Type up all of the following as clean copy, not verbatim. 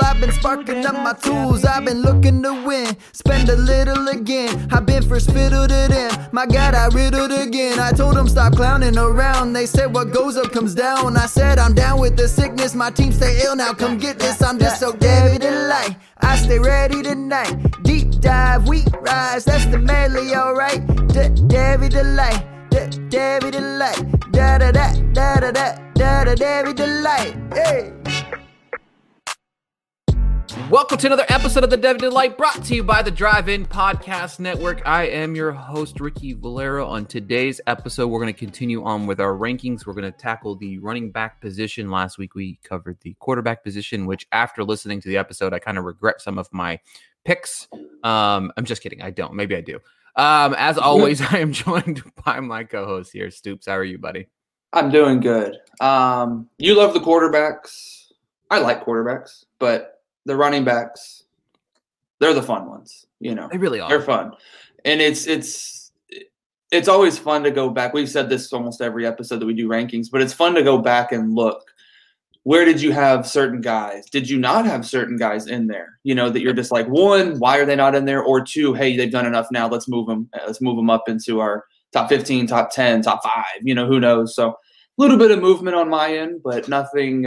I've been sparking up my tools, I've been looking to win, spend a little again, I've been first fiddle to them, my God I riddled again, I told them stop clowning around, they said what goes up comes down, I said I'm down with the sickness, my team stay ill now, come get this, I'm just so Devon Delight, I stay ready tonight, deep dive, we rise, that's the medley alright, Devon Delight, Devon Delight, da-da-da, da-da-da, da-da Devon Delight, hey. Welcome to another episode of the Devon Delight, brought to you by the Drive-In Podcast Network. I am your host, Ricky Valero. On today's episode, we're going to continue on with our rankings. We're going to tackle the running back position. Last week, we covered the quarterback position, which after listening to the episode, I kind of regret some of my picks. I'm just kidding. I don't. Maybe I do. As always, I am joined by my co-host here, Stoops. How are you, buddy? I'm doing good. You love the quarterbacks. I like quarterbacks, but the running backs, they're the fun ones, you know. They really are. They're fun. And it's always fun to go back. We've said this almost every episode that we do rankings, but it's fun to go back and look. Where did you have certain guys? Did you not have certain guys in there? You know, that you're just like, one, why are they not in there? Or two, hey, they've done enough now. Let's move them. Let's move them up into our top 15, top 10, top 5. You know, who knows? So a little bit of movement on my end, but nothing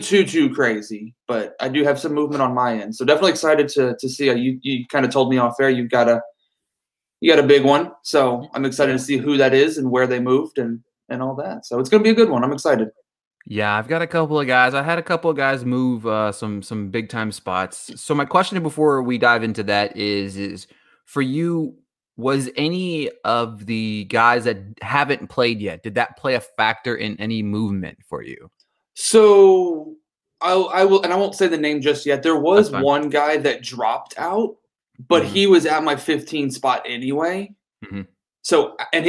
too crazy, but I do have some movement on my end. So definitely excited to see how you kind of told me off air. You got a big one. So I'm excited to see who that is and where they moved and all that. So it's going to be a good one. I'm excited. Yeah, I've got a couple of guys. I had a couple of guys move some big time spots. So my question before we dive into that is for you, was any of the guys that haven't played yet, did that play a factor in any movement for you? So I will, and I won't say the name just yet. There was one guy that dropped out, but he was at my 15 spot anyway. Mm-hmm. So, and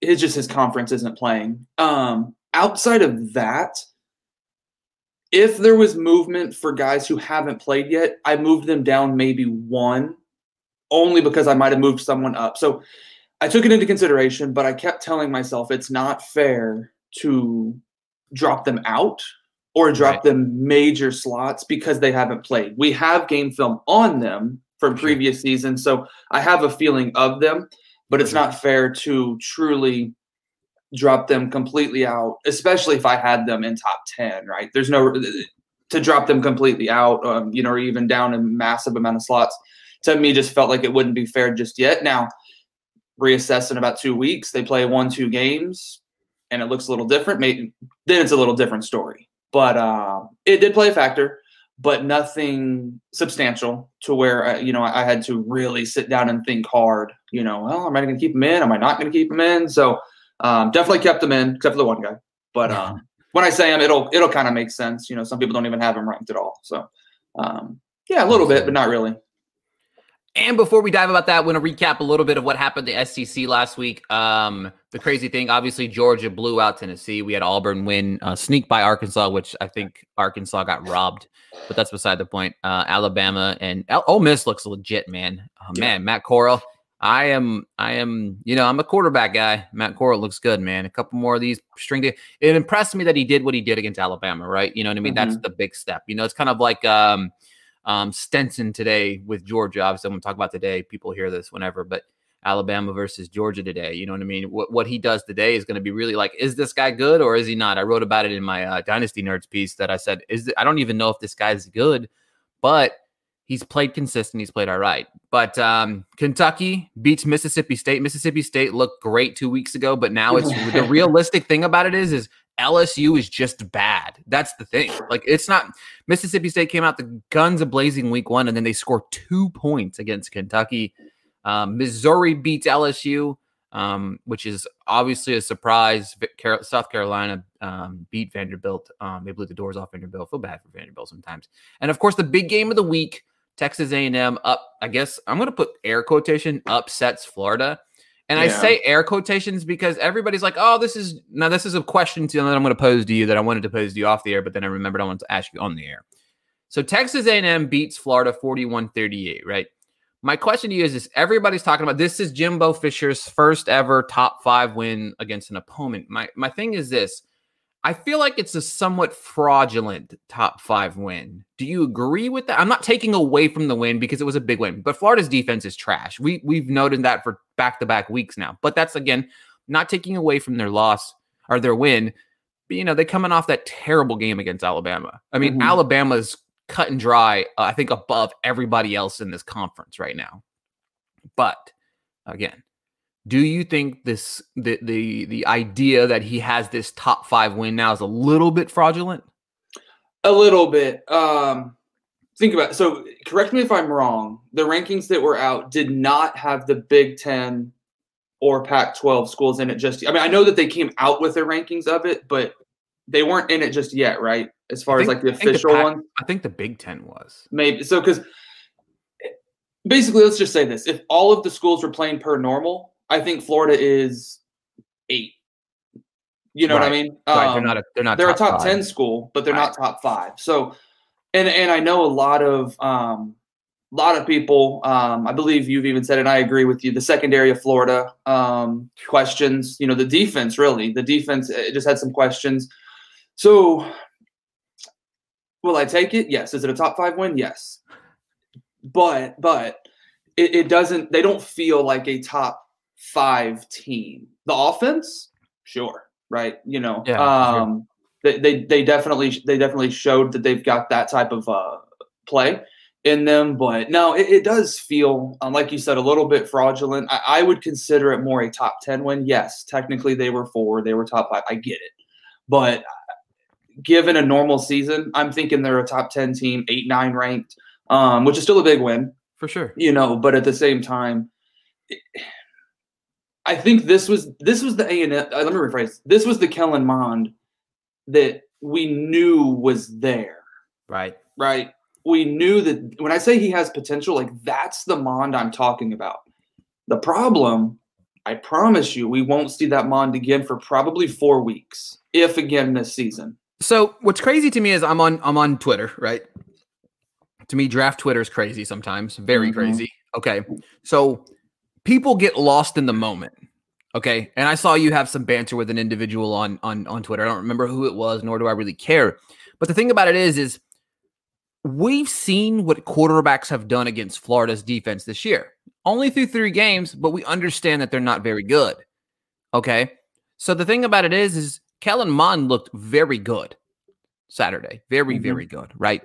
it's just his conference isn't playing. Outside of that, if there was movement for guys who haven't played yet, I moved them down maybe one, only because I might have moved someone up. So I took it into consideration, but I kept telling myself it's not fair to drop them out or drop them major slots because they haven't played. We have game film on them from previous seasons, so I have a feeling of them, but it's not fair to truly drop them completely out, especially if I had them in top 10, right? There's no – to drop them completely out, you know, or even down a massive amount of slots, to me just felt like it wouldn't be fair just yet. Now, reassess in about 2 weeks. They play 1-2 games. And it looks a little different, maybe then it's a little different story. But it did play a factor, but nothing substantial to where, I had to really sit down and think hard. You know, well, am I going to keep him in? Am I not going to keep him in? So definitely kept him in, except for the one guy. But when I say him, it'll kind of make sense. You know, some people don't even have him ranked at all. So, a little bit, but not really. And before we dive about that, I want to recap a little bit of what happened to SEC last week. The crazy thing, obviously, Georgia blew out Tennessee. We had Auburn win, sneak by Arkansas, which I think Arkansas got robbed. But that's beside the point. Alabama and Ole Miss looks legit, man. Oh, man, Matt Corral. I am. You know, I'm a quarterback guy. Matt Corral looks good, man. A couple more of these string. It impressed me that he did what he did against Alabama, right? You know what I mean? Mm-hmm. That's the big step. You know, it's kind of like Stenson today with Georgia. Obviously, I'm going to talk about today. People hear this whenever, but Alabama versus Georgia today. You know what I mean? What he does today is going to be really like, is this guy good or is he not? I wrote about it in my Dynasty Nerds piece that I said, I don't even know if this guy's good, but He's played consistent. He's played all right. But Kentucky beats Mississippi State. Mississippi State looked great 2 weeks ago, but now it's the realistic thing about it is LSU is just bad. That's the thing. Like, it's not – Mississippi State came out the guns a-blazing week one, and then they scored 2 points against Kentucky. Missouri beats LSU, which is obviously a surprise. South Carolina beat Vanderbilt. They blew the doors off Vanderbilt. Feel bad for Vanderbilt sometimes. And, of course, the big game of the week – Texas A&M up, I guess I'm going to put air quotation, upsets Florida. And yeah. I say air quotations because everybody's like, oh, this is a question that I'm going to pose to you that I wanted to pose to you off the air, but then I remembered I wanted to ask you on the air. So Texas A&M beats Florida 41-38, right? My question to you is this. Everybody's talking about this is Jimbo Fisher's first ever top five win against an opponent. My thing is this. I feel like it's a somewhat fraudulent top five win. Do you agree with that? I'm not taking away from the win because it was a big win, but Florida's defense is trash. We've noted that for back-to-back weeks now, but that's, again, not taking away from their loss or their win. But, you know, they're coming off that terrible game against Alabama. I mean, Alabama's cut and dry, I think, above everybody else in this conference right now. But, again, do you think this the idea that he has this top five win now is a little bit fraudulent? A little bit. Think about it. So correct me if I'm wrong. The rankings that were out did not have the Big Ten or Pac-12 schools in it just – I mean, I know that they came out with their rankings of it, but they weren't in it just yet, right? As far as like the official one? I think the Big Ten was. Maybe. So because basically let's just say this. If all of the schools were playing per normal – I think Florida is 8. You know what I mean? Right. They're a top 10 school, but they're not top 5. So, and I know a lot of people. I believe you've even said, and I agree with you. The secondary of Florida questions. You know, the defense really. The defense just had some questions. So, will I take it? Yes. Is it a top 5 win? Yes. But it doesn't. They don't feel like a top five team. The offense, sure, right? You know, sure. they definitely showed that they've got that type of play in them. But no, it does feel like you said, a little bit fraudulent. I would consider it more a top 10 win. Yes, technically they were 4, they were top 5. I get it, but given a normal season, I'm thinking they're a top 10 team, 8-9 ranked, which is still a big win for sure. You know, but at the same time. I think this was the A&M. Let me rephrase. This was the Kellen Mond that we knew was there. Right. We knew that when I say he has potential, like that's the Mond I'm talking about. The problem, I promise you, we won't see that Mond again for probably 4 weeks, if again this season. So what's crazy to me is I'm on Twitter, right? To me, draft Twitter is crazy sometimes, very crazy. Okay, so. People get lost in the moment, okay? And I saw you have some banter with an individual on Twitter. I don't remember who it was, nor do I really care. But the thing about it is we've seen what quarterbacks have done against Florida's defense this year. Only through 3 games, but we understand that they're not very good, okay? So the thing about it is Kellen Mond looked very good Saturday. Very, very good, right?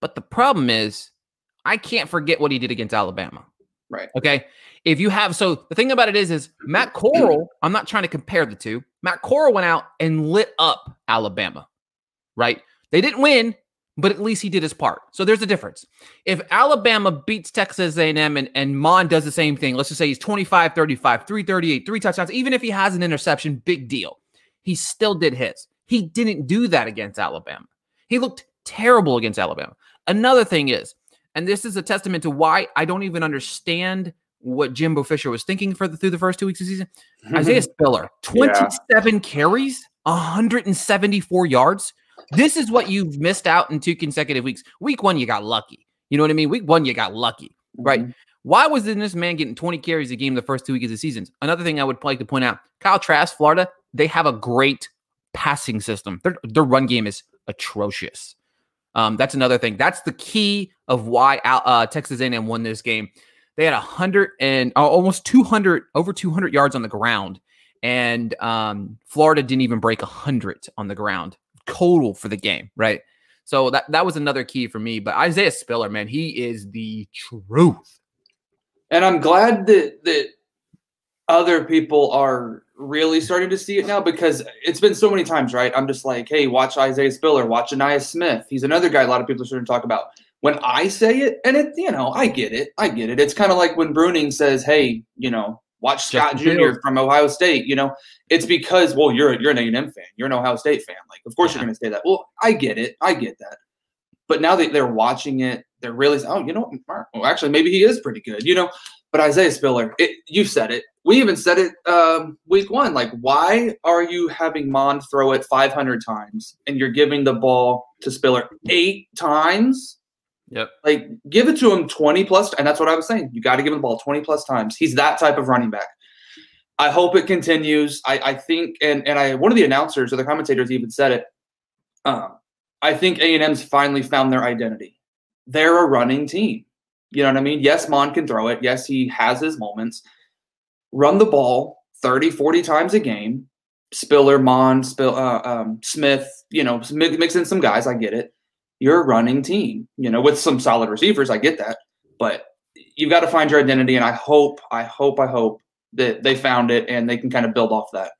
But the problem is I can't forget what he did against Alabama. Right. Okay. If you have, so the thing about it is Matt Corral, I'm not trying to compare the two. Matt Corral went out and lit up Alabama, right? They didn't win, but at least he did his part. So there's a difference. If Alabama beats Texas A&M and Mond does the same thing, let's just say he's 25, 35, 338, 3 touchdowns, even if he has an interception, big deal. He still did his. He didn't do that against Alabama. He looked terrible against Alabama. Another thing is, and this is a testament to why I don't even understand what Jimbo Fisher was thinking through the first 2 weeks of the season. Isaiah Spiller, 27 carries, 174 yards. This is what you've missed out in 2 consecutive weeks. Week 1, you got lucky. You know what I mean? Week 1, you got lucky, right? Why was this man getting 20 carries a game the first 2 weeks of the season? Another thing I would like to point out, Kyle Trask, Florida, they have a great passing system. Their run game is atrocious. That's another thing. That's the key of why Texas A&M won this game. They had almost 200, over 200 yards on the ground, and Florida didn't even break 100 on the ground total for the game, right? So that was another key for me. But Isaiah Spiller, man, he is the truth. And I'm glad that other people are really starting to see it now, because it's been so many times, right? I'm just like, hey, watch Isaiah Spiller, watch Aniyah Smith. He's another guy a lot of people are starting to talk about. When I say it, and it, I get it. It's kind of like when Bruning says, hey, watch Scott Jr. from Ohio State. It's because, well, you're an A&M fan. You're an Ohio State fan. Like, of course you're going to say that. Well, I get it. I get that. But now that they're watching it, they're realizing, oh, well, actually, maybe he is pretty good, But Isaiah Spiller, you said it. We even said it week one. Like, why are you having Mond throw it 500 times and you're giving the ball to Spiller 8 times? Yep. Like, give it to him 20-plus. And that's what I was saying. You got to give him the ball 20-plus times. He's that type of running back. I hope it continues. I think – and one of the announcers or the commentators even said it. I think A&M's finally found their identity. They're a running team. You know what I mean? Yes, Mond can throw it. Yes, he has his moments. Run the ball 30, 40 times a game. Spiller, Mond, Smith, mix in some guys. I get it. You're a running team, with some solid receivers. I get that, but you've got to find your identity. And I hope that they found it and they can kind of build off that.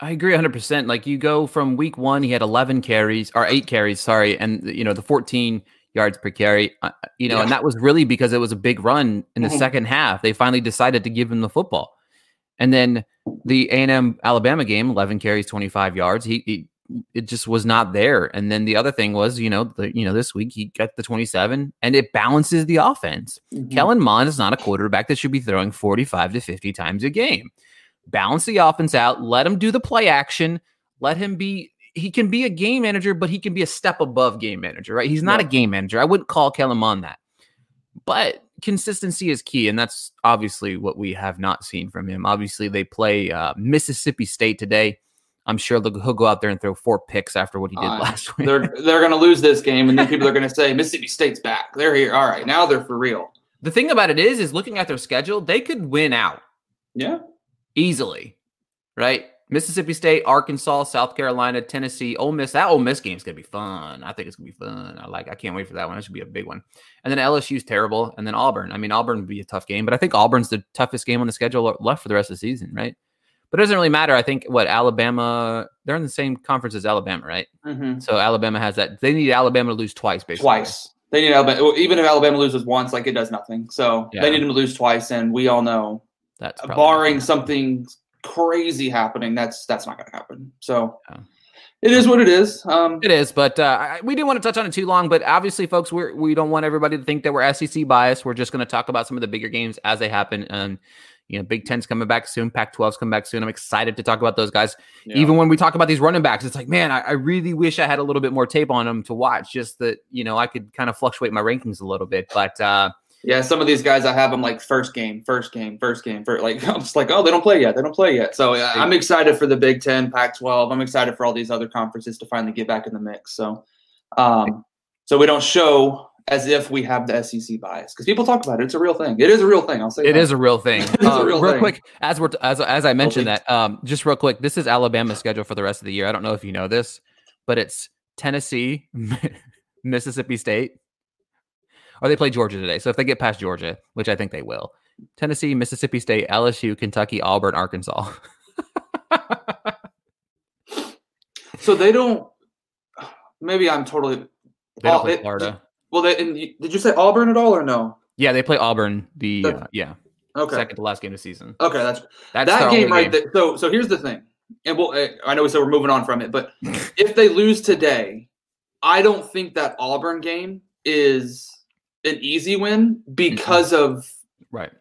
I agree 100%. Like, you go from week one, he had 8 carries, and the 14 yards per carry, and that was really because it was a big run in the second half. They finally decided to give him the football. And then the A&M Alabama game, 11 carries, 25 yards. It just was not there. And then the other thing was, this week he got the 27, and it balances the offense. Mm-hmm. Kellen Mond is not a quarterback that should be throwing 45 to 50 times a game. Balance the offense out. Let him do the play action. Let him be. He can be a game manager, but he can be a step above game manager, right? He's not a game manager. I wouldn't call Kellen Mond that. But consistency is key, and that's obviously what we have not seen from him. Obviously, they play Mississippi State today. I'm sure he'll go out there and throw 4 picks after what he did last week. They're going to lose this game, and then people are going to say, Mississippi State's back. They're here. All right, now they're for real. The thing about it is looking at their schedule, they could win out. Yeah. Easily, right? Mississippi State, Arkansas, South Carolina, Tennessee, Ole Miss. That Ole Miss game is going to be fun. I think it's going to be fun. I can't wait for that one. It should be a big one. And then LSU's terrible, and then Auburn. I mean, Auburn would be a tough game, but I think Auburn's the toughest game on the schedule left for the rest of the season, right? But it doesn't really matter. I think Alabama, they're in the same conference as Alabama, right? Mm-hmm. So Alabama has that. They need Alabama to lose twice, basically. They need Alabama. Even if Alabama loses once, it does nothing. So they need them to lose twice, and we all know that's barring something crazy happening, that's not going to happen. So it is what it is. It is, but we didn't want to touch on it too long. But obviously, folks, we don't want everybody to think that we're SEC biased. We're just going to talk about some of the bigger games as they happen. And Big Ten's coming back soon. Pac-12's coming back soon. I'm excited to talk about those guys. Yeah. Even when we talk about these running backs, it's like, man, I really wish I had a little bit more tape on them to watch. Just that, I could kind of fluctuate my rankings a little bit. But yeah, some of these guys I have them like first game. I'm just like, oh, they don't play yet. So I'm excited for the Big Ten, Pac-12. I'm excited for all these other conferences to finally get back in the mix. So, so we don't show as if we have the SEC bias, because people talk about it. It's a real thing. It is a real thing. I'll say it is a real thing. Quick, as I mentioned that, just real quick, this is Alabama's schedule for the rest of the year. I don't know if you know this, but it's Tennessee, Mississippi State, or they play Georgia today. So if they get past Georgia, which I think they will, Tennessee, Mississippi State, LSU, Kentucky, Auburn, Arkansas. So they don't. Maybe I'm totally. They don't play Florida. Well, did you say Auburn at all or no? Yeah, they play Auburn second to last game of the season. Okay, that's that game right there. So here's the thing, and I know we said we're moving on from it, but if they lose today, I don't think that Auburn game is an easy win because of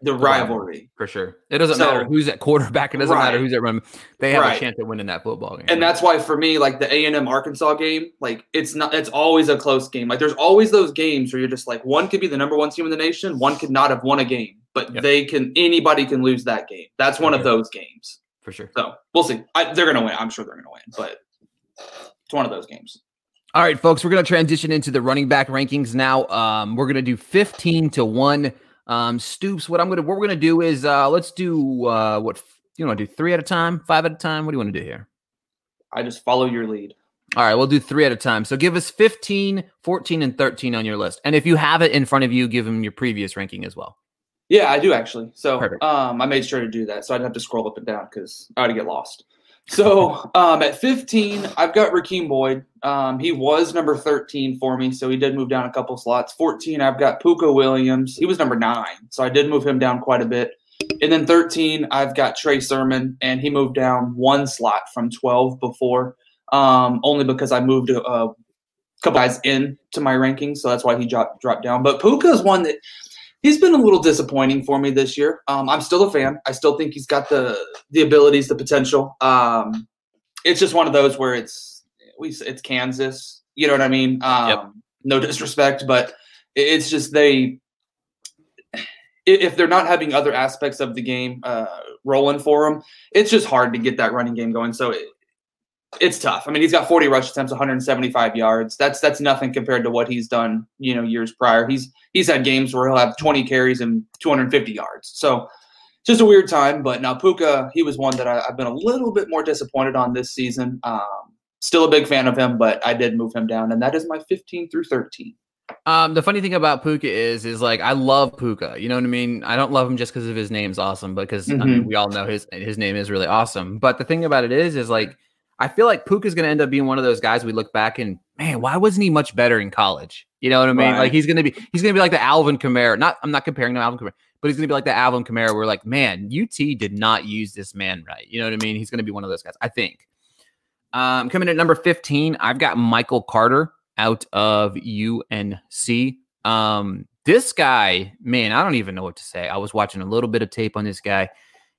the rivalry. For sure. It doesn't matter who's at quarterback. It doesn't matter who's at running. They have a chance at winning that football game. And that's why for me, the A&M Arkansas game, it's always a close game. There's always those games where you're just one could be the number one team in the nation. One could not have won a game, but anybody can lose that game. That's one of those games. For sure. So we'll see. They're going to win. I'm sure they're going to win, but it's one of those games. All right, folks, we're going to transition into the running back rankings now. We're going to do 15-1. Stoops, what we're going to do is let's do do 3 at a time, 5 at a time? What do you want to do here? I just follow your lead. All right, we'll do three at a time. So give us 15, 14, and 13 on your list. And if you have it in front of you, give them your previous ranking as well. Yeah, I do actually. So I made sure to do that. So I'd have to scroll up and down because I would get lost. So at 15, I've got Rakeem Boyd. He was number 13 for me, so he did move down a couple slots. 14, I've got Pooka Williams. He was number 9, so I did move him down quite a bit. And then 13, I've got Trey Sermon, and he moved down one slot from 12 before, only because I moved a couple guys in to my ranking, so that's why he dropped down. But Pooka is one that – he's been a little disappointing for me this year. I'm still a fan. I still think he's got the abilities, the potential. It's just one of those where it's Kansas. You know what I mean? No disrespect, but it's just if they're not having other aspects of the game rolling for them, it's just hard to get that running game going. So it's tough. I mean, he's got 40 rush attempts, 175 yards. That's nothing compared to what he's done, years prior. He's had games where he'll have 20 carries and 250 yards. So just a weird time. But now Pooka, he was one that I've been a little bit more disappointed on this season. Still a big fan of him, but I did move him down. And that is my 15 through 13. The funny thing about Pooka is like, I love Pooka. You know what I mean? I don't love him just because of his name's awesome, but because I mean, we all know his name is really awesome. But the thing about it is like, I feel like Pooka is going to end up being one of those guys we look back and, man, why wasn't he much better in college? You know what I mean? Right. Like he's going to be like the Alvin Kamara. I'm not comparing to Alvin Kamara, but he's going to be like the Alvin Kamara. We're like, man, UT did not use this man right. You know what I mean? He's going to be one of those guys, I think. Coming at number 15, I've got Michael Carter out of UNC. This guy, man, I don't even know what to say. I was watching a little bit of tape on this guy.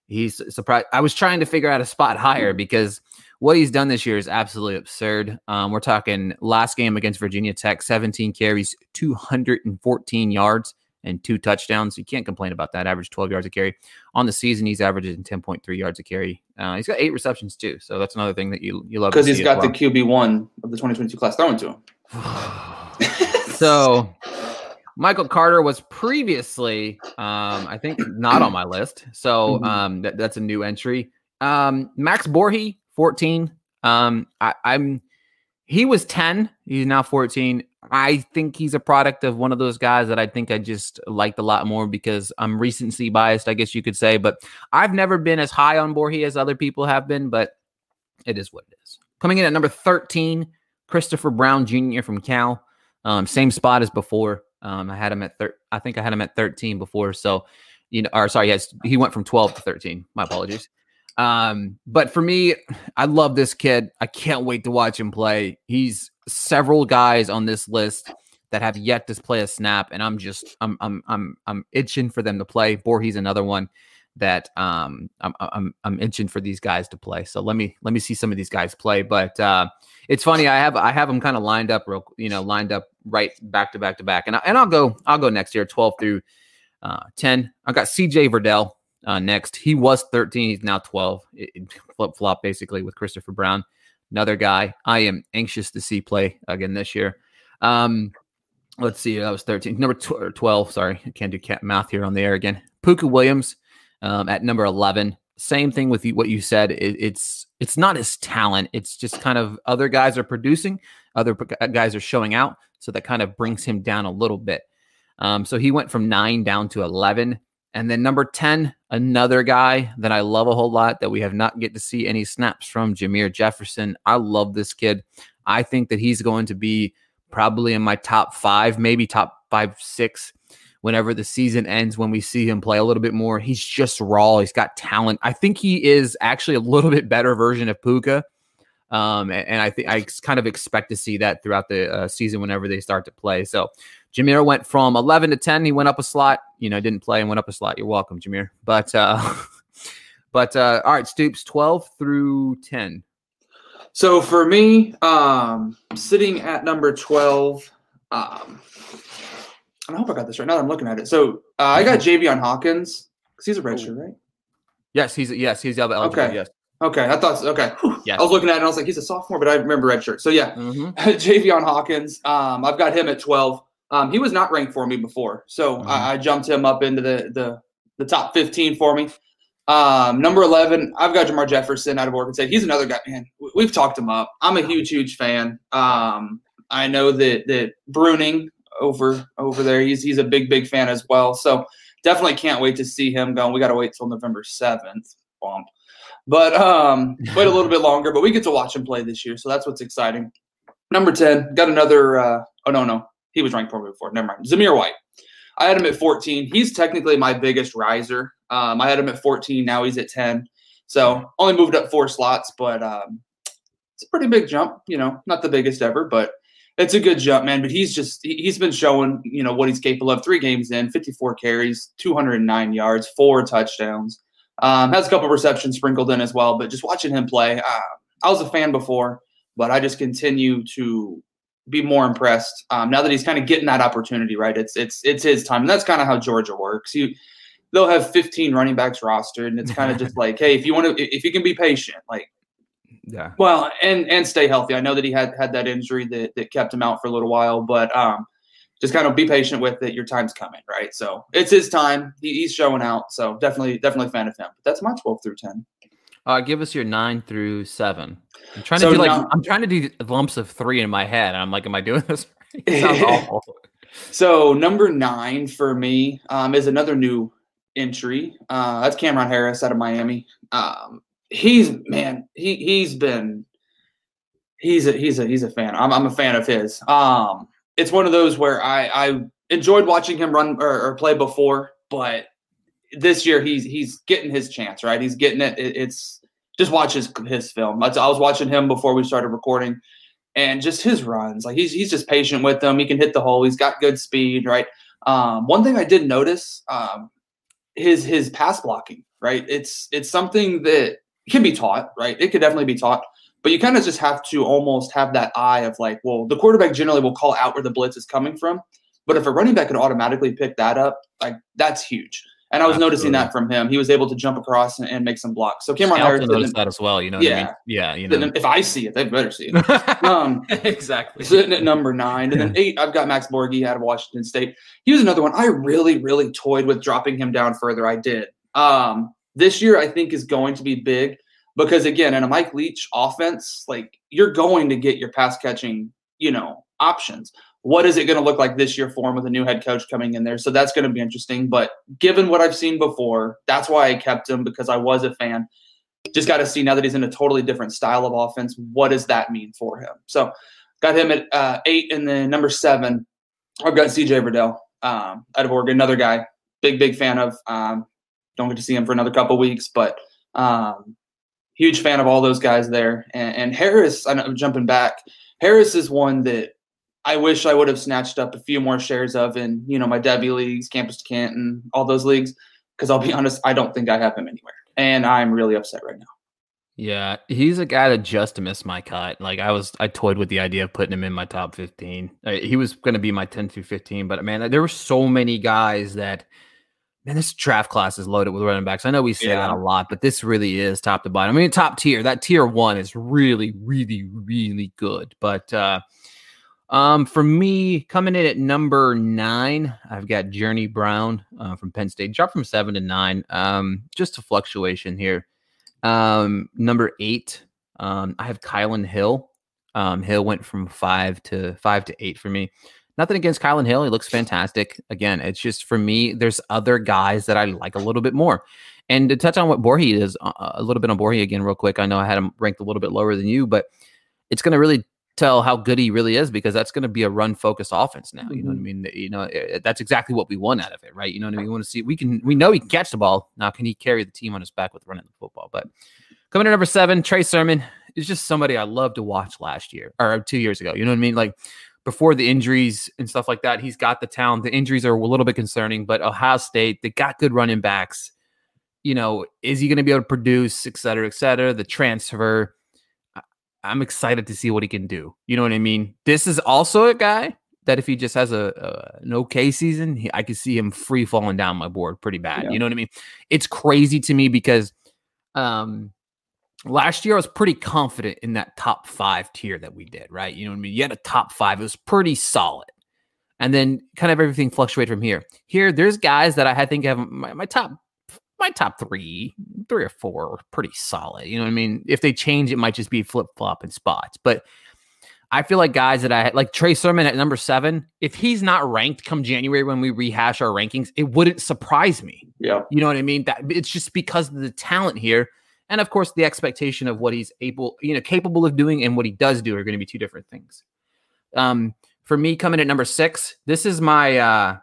He's surprised. I was trying to figure out a spot higher because what he's done this year is absolutely absurd. We're talking last game against Virginia Tech, 17 carries, 214 yards, and 2 touchdowns. You can't complain about that. Average 12 yards a carry. On the season, he's averaging 10.3 yards a carry. He's got 8 receptions too, so that's another thing that you love to see. Because he's got the QB1 of the 2022 class thrown to him. So Michael Carter was previously, I think, not on my list. So that's a new entry. Max Borghi. 14. He was 10. He's now 14. I think he's a product of one of those guys that I think I just liked a lot more because I'm recency biased, I guess you could say, but I've never been as high on Borghi as other people have been, but it is what it is. Coming in at number 13, Christopher Brown Jr. from Cal. Same spot as before. I think I had him at 13 before. So, he went from 12 to 13. My apologies. But for me, I love this kid. I can't wait to watch him play. He's several guys on this list that have yet to play a snap, and I'm itching for them to play. Borghi's another one that I'm itching for these guys to play. So let me see some of these guys play. But it's funny, I have them kind of lined up right back to back to back, and I'll go next year, 12 through 10. I got CJ Verdell. Next, he was 13. He's now 12. Flip-flop, basically, with Christopher Brown. Another guy I am anxious to see play again this year. Let's see. That was 13. Number 12. Sorry, I can't do cat math here on the air again. Pooka Williams at number 11. Same thing with what you said. It's not his talent. It's just kind of other guys are producing. Other guys are showing out. So that kind of brings him down a little bit. So he went from 9 down to 11. And then number 10, another guy that I love a whole lot that we have not get to see any snaps from, Jameer Jefferson. I love this kid. I think that he's going to be probably in my top 5, maybe top 5, 6, whenever the season ends, when we see him play a little bit more. He's just raw. He's got talent. I think he is actually a little bit better version of Pooka. And I think I kind of expect to see that throughout the season whenever they start to play. So Jameer went from 11 to 10. He went up a slot, didn't play and went up a slot. You're welcome, Jameer. But all right, Stoops, 12 through 10. So for me, sitting at number 12, I hope I got this right now that I'm looking at it. So I got Javian Hawkins because he's a redshirt, right? Yes, he's eligible. Okay. Yes. Okay, I thought so. Okay. Yes. I was looking at it, and I was like, he's a sophomore, but I remember redshirt. So, yeah, Javian Hawkins, I've got him at 12. He was not ranked for me before, so I jumped him up into the top 15 for me. Number 11, I've got Jamar Jefferson out of Oregon State. He's another guy, man. We've talked him up. I'm a huge fan. I know that Bruning over there, he's a big fan as well. So definitely can't wait to see him going. We got to wait till November 7th. Bomb. But wait a little bit longer, but we get to watch him play this year. So that's what's exciting. Number 10, got another he was ranked probably before. Never mind. Zamir White. I had him at 14. He's technically my biggest riser. I had him at 14. Now he's at 10. So only moved up 4 slots, but it's a pretty big jump. You know, not the biggest ever, but it's a good jump, man. But he's been showing, you know, what he's capable of. 3 games in, 54 carries, 209 yards, 4 touchdowns. Has a couple receptions sprinkled in as well. But just watching him play, I was a fan before, but I just continue to be more impressed now that he's kind of getting that opportunity, right? It's his time. And that's kind of how Georgia works. They'll have 15 running backs rostered, and it's kind of just like, hey, if you can be patient, like, yeah. Well, and stay healthy. I know that he had that injury that kept him out for a little while, but just kind of be patient with it. Your time's coming, right? So it's his time. He's showing out. So definitely a fan of him. But that's my 12 through 10. Give us your 9 through 7. I'm trying to do lumps of 3 in my head. And I'm like, am I doing this? It sounds awful. So number 9 for me is another new entry. That's Cameron Harris out of Miami. He's a fan. I'm a fan of his. It's one of those where I enjoyed watching him run or play before, but this year he's getting his chance, right? He's getting it. It's just watch his film. I was watching him before we started recording, and just his runs. Like he's just patient with them. He can hit the hole. He's got good speed, right? One thing I did notice, his pass blocking, right? It's something that can be taught, right? It could definitely be taught, but you kind of just have to almost have that eye of like, well, the quarterback generally will call out where the blitz is coming from, but if a running back could automatically pick that up, like that's huge. And I was noticing that from him. He was able to jump across and make some blocks. So Cameron Harris noticed that as well. You know, yeah, what I mean? Yeah. You know, if I see it, they better see it. Exactly. Sitting at number 9, and then 8, I've got Max Borghi out of Washington State. He was another one. I really toyed with dropping him down further. I did. This year, I think is going to be big because again, in a Mike Leach offense, like you're going to get your pass catching, you know, options. What is it going to look like this year for him with a new head coach coming in there? So that's going to be interesting. But given what I've seen before, that's why I kept him because I was a fan. Just got to see now that he's in a totally different style of offense, what does that mean for him? So got him at 8. And then number 7, I've got CJ Verdell out of Oregon, another guy, big fan of. Don't get to see him for another couple weeks, but huge fan of all those guys there. And Harris, I know, I'm jumping back. Harris is one that I wish I would have snatched up a few more shares of in, you know, my Debbie leagues, Campus Canton, all those leagues, because I'll be honest, I don't think I have him anywhere, and I'm really upset right now. Yeah, he's a guy that just missed my cut. Like I toyed with the idea of putting him in my top 15. He was going to be my 10 through 15, but man, there were so many guys that – man, this draft class is loaded with running backs. I know we say that a lot, but this really is top to bottom. I mean, top tier. That tier 1 is really good. But for me, coming in at number 9, I've got Journey Brown from Penn State. Dropped from 7 to 9. Just a fluctuation here. Number 8, I have Kylan Hill. Hill went from 5 to 8 for me. Nothing against Kylan Hill. He looks fantastic. Again, it's just for me, there's other guys that I like a little bit more. And to touch on what Borghi is, a little bit on Borghi again real quick. I know I had him ranked a little bit lower than you, but it's going to really tell how good he really is because that's going to be a run-focused offense now. You know what I mean? You know, that's exactly what we want out of it, right? You know what I mean? We want to see – we know he can catch the ball. Now, can he carry the team on his back with running the football? But coming to number 7, Trey Sermon is just somebody I loved to watch last year or 2 years ago. You know what I mean? Like – before the injuries and stuff like that, he's got the talent. The injuries are a little bit concerning, but Ohio State, they got good running backs. You know, is he going to be able to produce, et cetera, et cetera? The transfer, I'm excited to see what he can do. You know what I mean? This is also a guy that if he just has an okay season, I could see him free falling down my board pretty bad. Yeah. You know what I mean? It's crazy to me because last year, I was pretty confident in that top 5 tier that we did, right? You know what I mean? You had a top 5. It was pretty solid. And then kind of everything fluctuated from here. Here, there's guys that I think have my top my top three or four are pretty solid. You know what I mean? If they change, it might just be flip-flop in spots. But I feel like guys that I like Trey Sermon at number 7, if he's not ranked come January when we rehash our rankings, it wouldn't surprise me. Yeah. You know what I mean? That it's just because of the talent here. And of course, the expectation of what he's able, you know, capable of doing and what he does do are going to be two different things. For me, coming at number 6, this is my,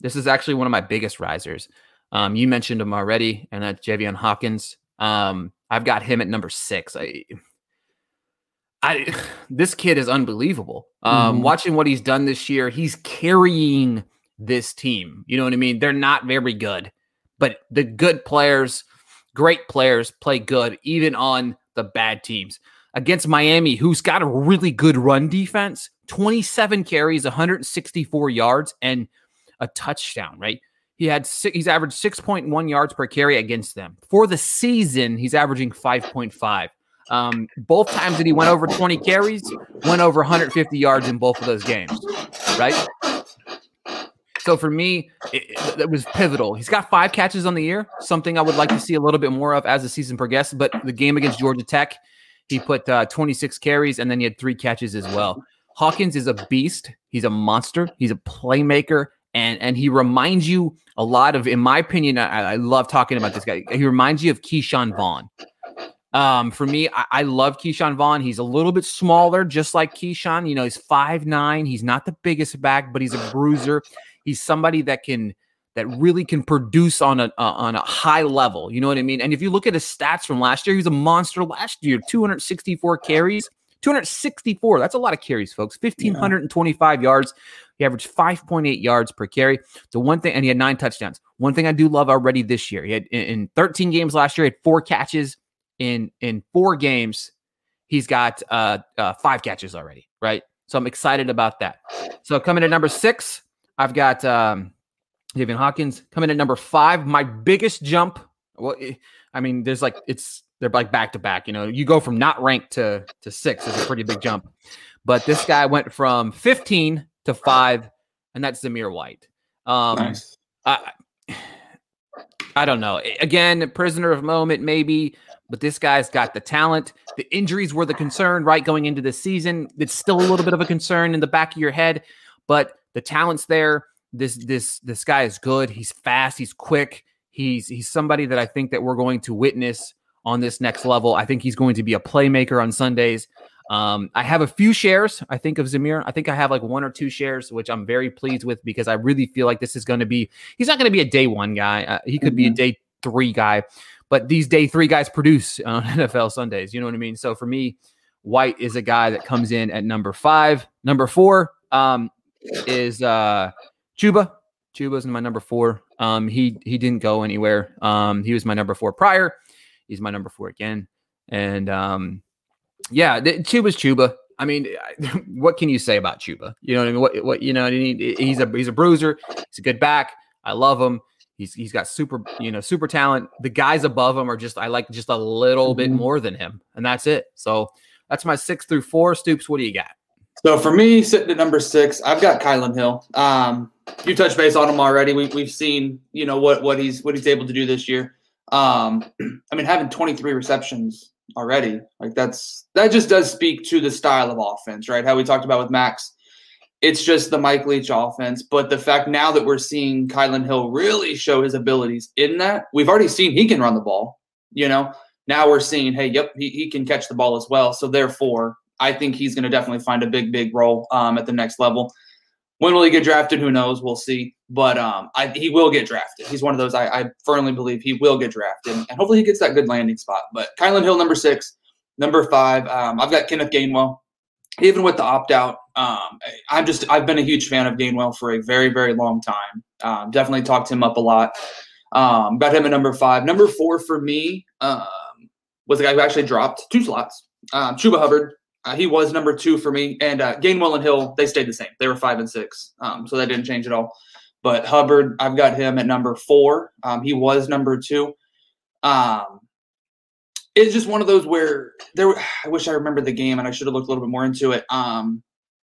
this is actually one of my biggest risers. You mentioned him already, and that's Javian Hawkins. I've got him at number 6. This kid is unbelievable. Watching what he's done this year, he's carrying this team. You know what I mean? They're not very good, but the good players, great players play good, even on the bad teams. Against Miami, who's got a really good run defense, 27 carries, 164 yards, and a touchdown, right? He's averaged 6.1 yards per carry against them. For the season, he's averaging 5.5. Both times that he went over 20 carries, went over 150 yards in both of those games, right? So for me, it was pivotal. He's got 5 catches on the year, something I would like to see a little bit more of as the season progresses. But the game against Georgia Tech, he put 26 carries, and then he had 3 catches as well. Hawkins is a beast. He's a monster. He's a playmaker. And he reminds you a lot of, in my opinion, I love talking about this guy. He reminds you of Keyshawn Vaughn. For me, I love Keyshawn Vaughn. He's a little bit smaller, just like Keyshawn. You know, he's 5'9". He's not the biggest back, but he's a bruiser. He's somebody that really can produce on a high level. You know what I mean? And if you look at his stats from last year, he was a monster last year. 264 carries. 264. That's a lot of carries, folks. 1,525 yards. He averaged 5.8 yards per carry. The one thing, and he had 9 touchdowns. One thing I do love already this year, he had in 13 games last year, he had 4 catches. In 4 games, he's got 5 catches already, right? So I'm excited about that. So coming at number 6, I've got Javian Hawkins. Coming at number 5, my biggest jump. Well, I mean, there's like they're like back to back. You know, you go from not ranked to 6 is a pretty big jump. But this guy went from 15 to 5, and that's Zamir White. Nice. I don't know. Again, a prisoner of moment maybe, but this guy's got the talent. The injuries were the concern, right, going into this season. It's still a little bit of a concern in the back of your head, but the talent's there. This guy is good. He's fast. He's quick. He's somebody that I think that we're going to witness on this next level. I think he's going to be a playmaker on Sundays. I have a few shares, I think, of Zamir. I think I have like 1 or 2 shares, which I'm very pleased with because I really feel like this is going to be – he's not going to be a day 1 guy. He could be a day 3 guy. But these day 3 guys produce on NFL Sundays. You know what I mean? So for me, White is a guy that comes in at number 5. Number 4 is Chuba. Chuba's my number 4. He didn't go anywhere. He was my number 4 prior. He's my number 4 again. And Chuba's Chuba. I mean, what can you say about Chuba? You know what I mean? He's a bruiser. He's a good back. I love him. He's got super talent. The guys above him are just a little bit more than him, and that's it. So that's my 6 through 4. Stoops, what do you got? So for me, sitting at number 6, I've got Kylan Hill. You touched base on him already. We've seen, you know, what he's able to do this year. I mean, having 23 receptions already, like that just does speak to the style of offense, right? How we talked about with Max, it's just the Mike Leach offense. But the fact now that we're seeing Kylan Hill really show his abilities in that, we've already seen he can run the ball. You know, now we're seeing, hey, yep, he can catch the ball as well. So therefore, I think he's going to definitely find a big role at the next level. When will he get drafted? Who knows? We'll see. But he will get drafted. He's one of those I firmly believe he will get drafted. And hopefully he gets that good landing spot. But Kylan Hill, number 6. Number 5, I've got Kenneth Gainwell. Even with the opt-out, I've been a huge fan of Gainwell for a very, very long time. Definitely talked him up a lot. Got him at number 5. Number 4 for me was the guy who actually dropped 2 slots, Chuba Hubbard. He was number 2 for me, and Gainwell and Hill, they stayed the same. They were 5 and 6, so that didn't change at all. But Hubbard, I've got him at number 4. He was number 2. It's just one of those where I wish I remembered the game, and I should have looked a little bit more into it.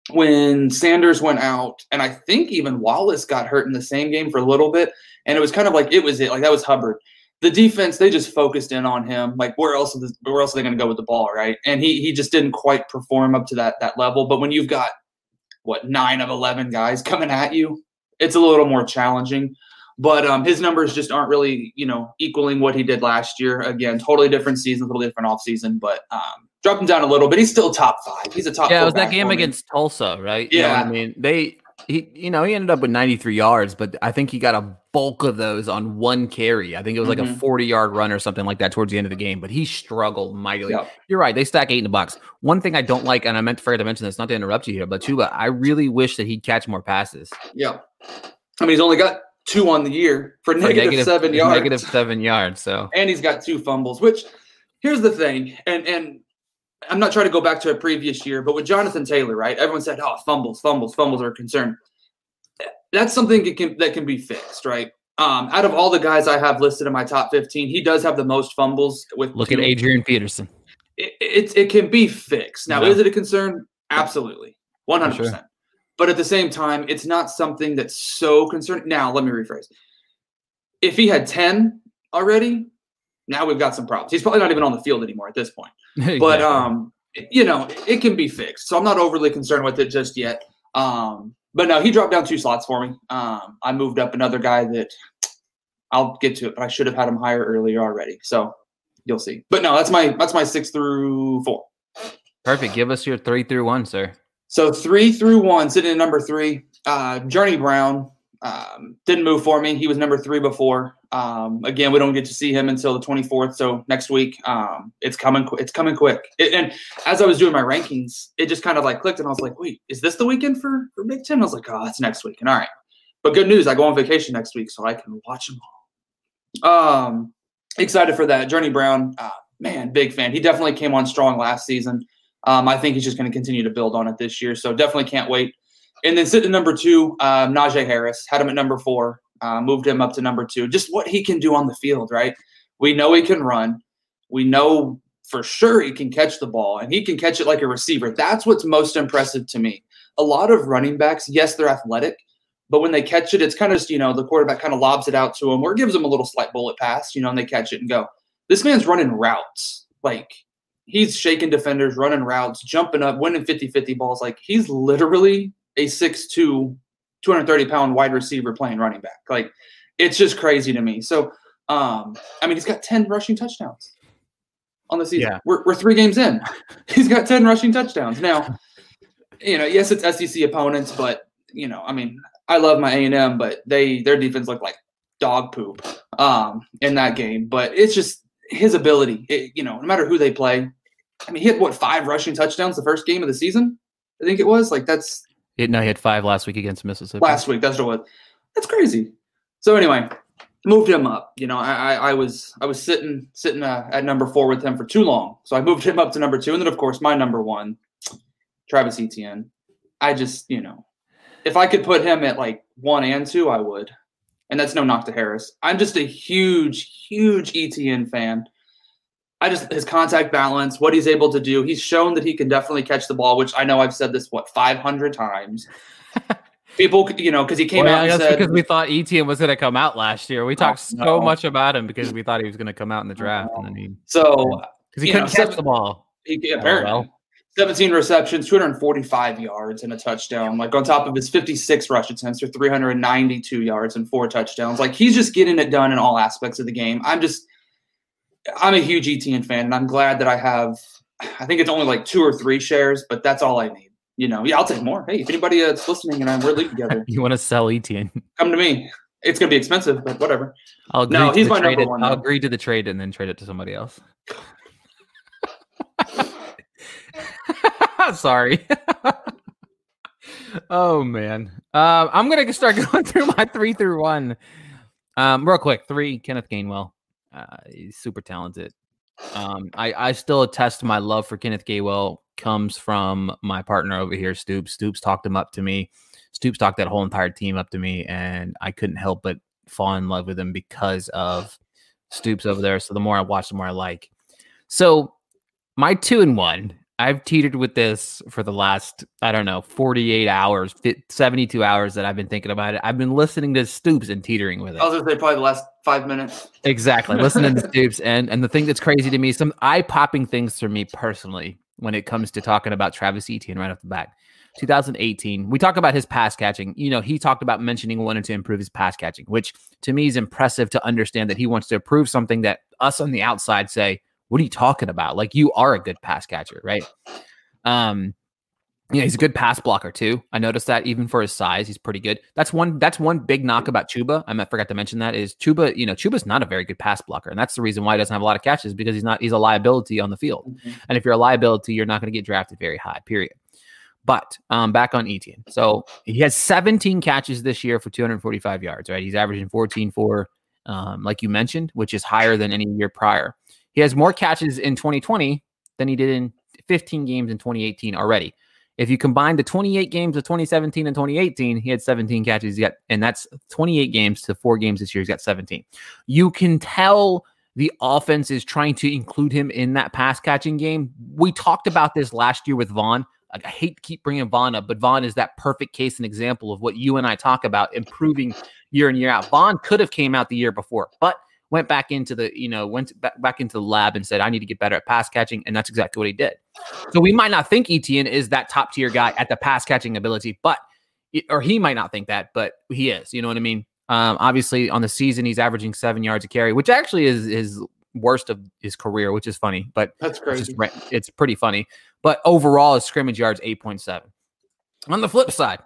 When Sanders went out, and I think even Wallace got hurt in the same game for a little bit, and it was kind of like that was Hubbard. the defense, they just focused in on him. Like, where else are they going to go with the ball, right? And he just didn't quite perform up to that level. But when you've got, 9 of 11 guys coming at you, it's a little more challenging. But his numbers just aren't really, equaling what he did last year. Again, totally different season, totally different offseason. But dropped him down a little bit. He's still top 5. He's a top 5. Yeah, it was that game against Tulsa, right? Yeah. You know what I mean, he ended up with 93 yards, but I think he got a bulk of those on one carry. I think it was like a 40-yard run or something like that towards the end of the game, but he struggled mightily. Yep. You're right. They stack 8 in the box. One thing I don't like, and I forgot to mention this, not to interrupt you here, but Chuba, I really wish that he'd catch more passes. Yeah. I mean, he's only got 2 on the year for -7 yards. -7 yards. So, and he's got 2 fumbles, which here's the thing. And I'm not trying to go back to a previous year, but with Jonathan Taylor, right? Everyone said, fumbles are a concern. That's something that can be fixed, right? Out of all the guys I have listed in my top 15, he does have the most fumbles. Look at Adrian Peterson. It can be fixed. Now, Is it a concern? Absolutely. 100%. Sure. But at the same time, it's not something that's so concerning. Now, let me rephrase. If he had 10 already, now we've got some problems. He's probably not even on the field anymore at this point. Exactly. But, it can be fixed. So I'm not overly concerned with it just yet. But no, he dropped down 2 slots for me. I moved up another guy that I'll get to it, but I should have had him higher earlier already. So you'll see. But no, that's my 6 through 4. Perfect. Give us your 3 through 1, sir. So 3 through 1, sitting at number 3, Journey Brown. Didn't move for me. He was number 3 before. Again, we don't get to see him until the 24th. So next week, it's coming quick. And as I was doing my rankings, it just kind of like clicked and I was like, wait, is this the weekend for Big Ten? I was like, oh, that's next week. And all right, but good news. I go on vacation next week so I can watch them all. Excited for that. Journey Brown, man, big fan. He definitely came on strong last season. I think he's just going to continue to build on it this year. So definitely can't wait. And then sitting at number 2, Najee Harris, had him at number 4, moved him up to number 2. Just what he can do on the field, right? We know he can run. We know for sure he can catch the ball, and he can catch it like a receiver. That's what's most impressive to me. A lot of running backs, yes, they're athletic, but when they catch it, it's kind of just, the quarterback kind of lobs it out to him or gives him a little slight bullet pass, and they catch it and go. This man's running routes. Like, he's shaking defenders, running routes, jumping up, winning 50-50 balls. Like, he's literally – a 6'2", 230-pound wide receiver playing running back. Like, it's just crazy to me. So, he's got 10 rushing touchdowns on the season. Yeah. We're 3 games in. He's got 10 rushing touchdowns. Now, yes, it's SEC opponents, but, I love my A&M, but their defense looked like dog poop in that game. But it's just his ability, no matter who they play. I mean, he had, 5 rushing touchdowns the first game of the season? I think it was. Like, that's – No, he had 5 last week against Mississippi. Last week, that's what it was. That's crazy. So anyway, moved him up. I was sitting at number 4 with him for too long, so I moved him up to number 2, and then of course my number 1, Travis Etienne. I just if I could put him at 1 and 2, I would, and that's no knock to Harris. I'm just a huge Etienne fan. His contact balance, what he's able to do. He's shown that he can definitely catch the ball, which I know I've said this, 500 times. People, because he came out and said. Because we thought Etienne was going to come out last year. We talked so much about him because we thought he was going to come out in the draft. And then because he couldn't catch the ball. He apparently. Well. 17 receptions, 245 yards, and a touchdown. On top of his 56 rush attempts for 392 yards and 4 touchdowns. He's just getting it done in all aspects of the game. I'm a huge Etienne fan, and I'm glad that I have – I think it's only 2 or 3 shares, but that's all I need. I'll take more. Hey, if anybody that's listening and we're league together. You want to sell Etienne? Come to me. It's going to be expensive, but whatever. He's my number 1. I'll agree to the trade and then trade it to somebody else. Sorry. Oh, man. I'm going to start going through my 3 through 1. Real quick, 3, Kenneth Gainwell. He's super talented. I still attest my love for Kenneth Gainwell comes from my partner over here, Stoops. Stoops talked him up to me. Stoops talked that whole entire team up to me, and I couldn't help but fall in love with him because of Stoops over there. So the more I watch, the more I like. So my 2 and 1, I've teetered with this for the last, 48 hours, 72 hours that I've been thinking about it. I've been listening to Stoops and teetering with it. I was going to say probably the last 5 minutes. Exactly. Listening to Stoops. And the thing that's crazy to me, some eye-popping things for me personally when it comes to talking about Travis Etienne right off the bat. 2018, we talk about his pass catching. You know, he talked about mentioning wanting to improve his pass catching, which to me is impressive to understand that he wants to improve something that us on the outside say, what are you talking about? Like, you are a good pass catcher, right? Yeah, he's a good pass blocker too. I noticed that even for his size, he's pretty good. That's one big knock about Chuba. I forgot to mention that is Chuba, Chuba's not a very good pass blocker. And that's the reason why he doesn't have a lot of catches, because he's a liability on the field. Mm-hmm. And if you're a liability, you're not going to get drafted very high, period. But back on Etienne. So he has 17 catches this year for 245 yards, right? He's averaging 14.4, like you mentioned, which is higher than any year prior. He has more catches in 2020 than he did in 15 games in 2018 already. If you combine the 28 games of 2017 and 2018, he had 17 catches. And that's 28 games to 4 games this year. He's got 17. You can tell the offense is trying to include him in that pass catching game. We talked about this last year with Vaughn. I hate to keep bringing Vaughn up, but Vaughn is that perfect case and example of what you and I talk about improving year in, year out. Vaughn could have came out the year before, but went back into the, back into the lab and said, I need to get better at pass catching. And that's exactly what he did. So we might not think Etienne is that top tier guy at the pass catching ability, or he might not think that, but he is, you know what I mean? Obviously on the season, he's averaging 7 yards a carry, which actually is his worst of his career, which is funny, but that's crazy. It's pretty funny. But overall, his scrimmage yards 8.7. On the flip side,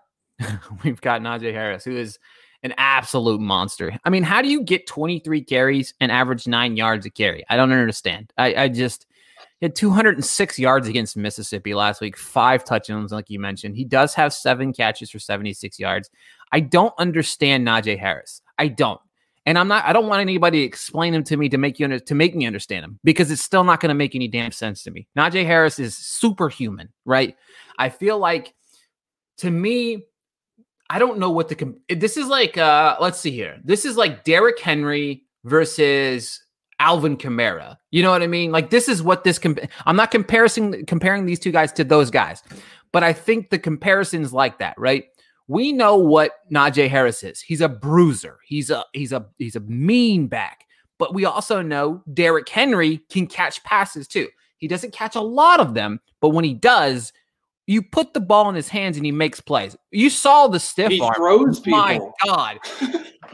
we've got Najee Harris, who is an absolute monster. I mean, how do you get 23 carries and average 9 yards a carry? I don't understand. I just had 206 yards against Mississippi last week, 5 touchdowns, like you mentioned. He does have 7 catches for 76 yards. I don't understand Najee Harris. I don't. And I don't want anybody to explain him to me to make me understand him, because it's still not going to make any damn sense to me. Najee Harris is superhuman, right? I feel like, to me, I don't know what this is like. Let's see here. This is like Derrick Henry versus Alvin Kamara. You know what I mean? Like, this is what I'm not comparing these two guys to those guys, but I think the comparison's like that, right? We know what Najee Harris is. He's a bruiser. He's a mean back. But we also know Derrick Henry can catch passes too. He doesn't catch a lot of them, but when he does, you put the ball in his hands and he makes plays. You saw the stiff arm. He throws people. My God.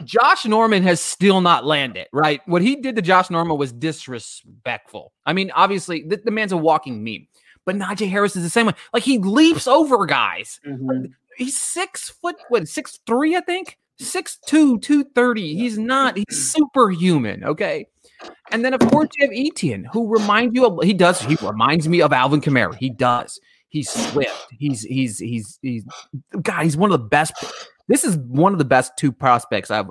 Josh Norman has still not landed, right? What he did to Josh Norman was disrespectful. I mean, obviously, the man's a walking meme. But Najee Harris is the same way. Like, he leaps over guys. Mm-hmm. He's 6 foot, 6'3", I think? 6'2", 230. He's superhuman, okay? And then, of course, you have Etienne, who reminds you of, he reminds me of Alvin Kamara. He does. He's swift. He's one of the best. This is one of the best 2 prospects I've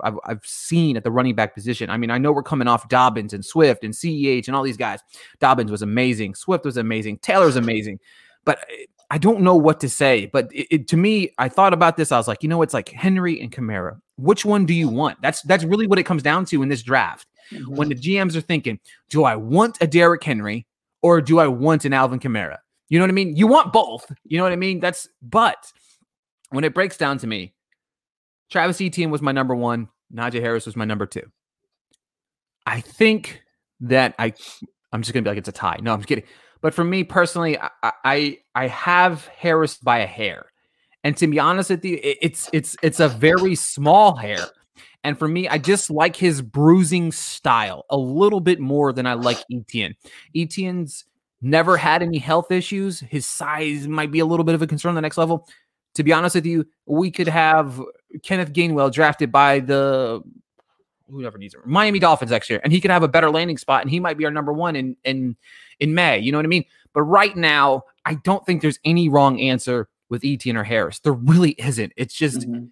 seen at the running back position. I mean, I know we're coming off Dobbins and Swift and CEH and all these guys. Dobbins was amazing. Swift was amazing. Taylor's amazing. But I don't know what to say, but to me, I thought about this. I was like, it's like Henry and Kamara. Which one do you want? That's really what it comes down to in this draft. Mm-hmm. When the GMs are thinking, do I want a Derrick Henry or do I want an Alvin Kamara? You know what I mean? You want both. You know what I mean? But when it breaks down to me, Travis Etienne was my number 1. Najee Harris was my number 2. I think that I'm just going to be like, it's a tie. No, I'm just kidding. But for me personally, I have Harris by a hair, and to be honest with you, it's a very small hair. And for me, I just like his bruising style a little bit more than I like Etienne. Etienne's never had any health issues. His size might be a little bit of a concern on the next level. To be honest with you, we could have Kenneth Gainwell drafted by the whoever needs it, Miami Dolphins next year, and he could have a better landing spot, and he might be our number 1 in May. You know what I mean? But right now, I don't think there's any wrong answer with Etienne or Harris. There really isn't. It's just, mm-hmm.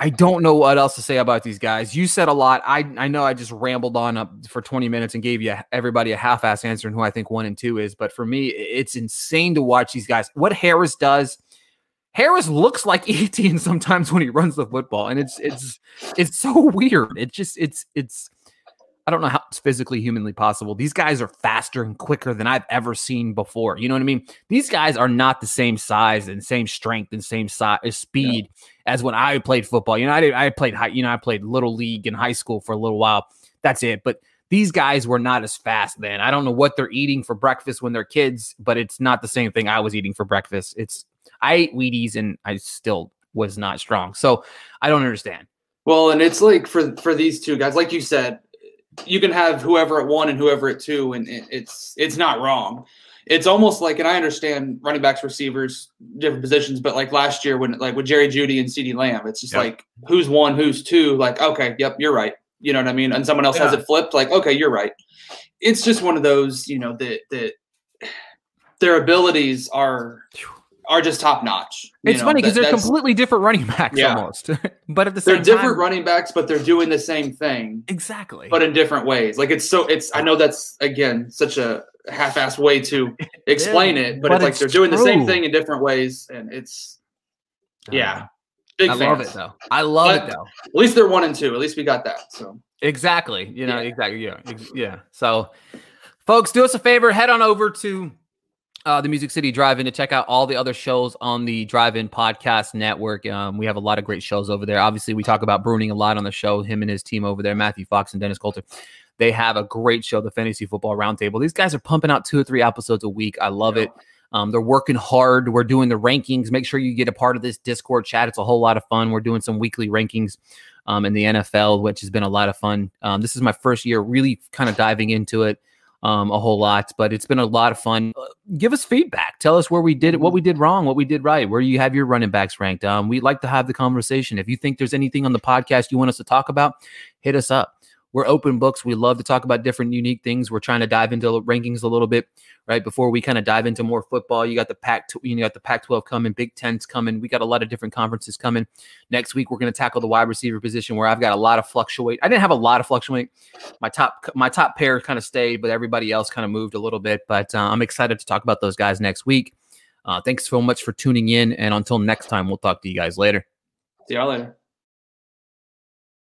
I don't know what else to say about these guys. You said a lot. I know I just rambled on up for 20 minutes and gave you everybody a half-ass answer on who I think 1 and 2 is. But for me, it's insane to watch these guys. What Harris does, Harris looks like Etienne sometimes when he runs the football, and it's so weird. It's just it's I don't know how it's physically, humanly possible. These guys are faster and quicker than I've ever seen before. You know what I mean? These guys are not the same size and same strength and same speed as when I played football. You know, I played little league in high school for a little while. That's it. But these guys were not as fast then. I don't know what they're eating for breakfast when they're kids, but it's not the same thing I was eating for breakfast. I ate Wheaties and I still was not strong. So I don't understand. Well, and it's like for these two guys, like you said, you can have whoever at one and whoever at two, and it's not wrong. It's almost like, and I understand running backs, receivers, different positions, but like last year with Jerry Jeudy and CeeDee Lamb, it's just like who's one, who's two. Like, okay, yep, you're right. You know what I mean? And someone else has it flipped. Like, okay, you're right. It's just one of those, you know, that their abilities are just top notch. It's funny because they're completely different running backs almost. But at the same time, they're different running backs, but they're doing the same thing. Exactly. But in different ways. Like I know that's again such a half-assed way to explain it, but it's like they're doing the same thing in different ways, and it's Big fans. I love it though. At least they're 1 and 2. At least we got that. So exactly. You know, exactly. Yeah. So folks, do us a favor, head on over to the Music City Drive-In to check out all the other shows on the Drive-In Podcast Network. We have a lot of great shows over there. Obviously, we talk about Bruning a lot on the show, him and his team over there, Matthew Fox and Dennis Coulter. They have a great show, the Fantasy Football Roundtable. These guys are pumping out 2 or 3 episodes a week. I love it. They're working hard. We're doing the rankings. Make sure you get a part of this Discord chat. It's a whole lot of fun. We're doing some weekly rankings in the NFL, which has been a lot of fun. This is my first year really kind of diving into it. A whole lot, but it's been a lot of fun. Give us feedback. Tell us what we did wrong, what we did right, where you have your running backs ranked. We'd like to have the conversation. If you think there's anything on the podcast you want us to talk about, hit us up. We're open books. We love to talk about different unique things. We're trying to dive into rankings a little bit, right? Before we kind of dive into more football, you got the Pac-12 coming, Big Ten's coming. We got a lot of different conferences coming. Next week, we're going to tackle the wide receiver position where I've got a lot of fluctuate. I didn't have a lot of fluctuate. My top pair kind of stayed, but everybody else kind of moved a little bit. But I'm excited to talk about those guys next week. Thanks so much for tuning in. And until next time, we'll talk to you guys later. See y'all later.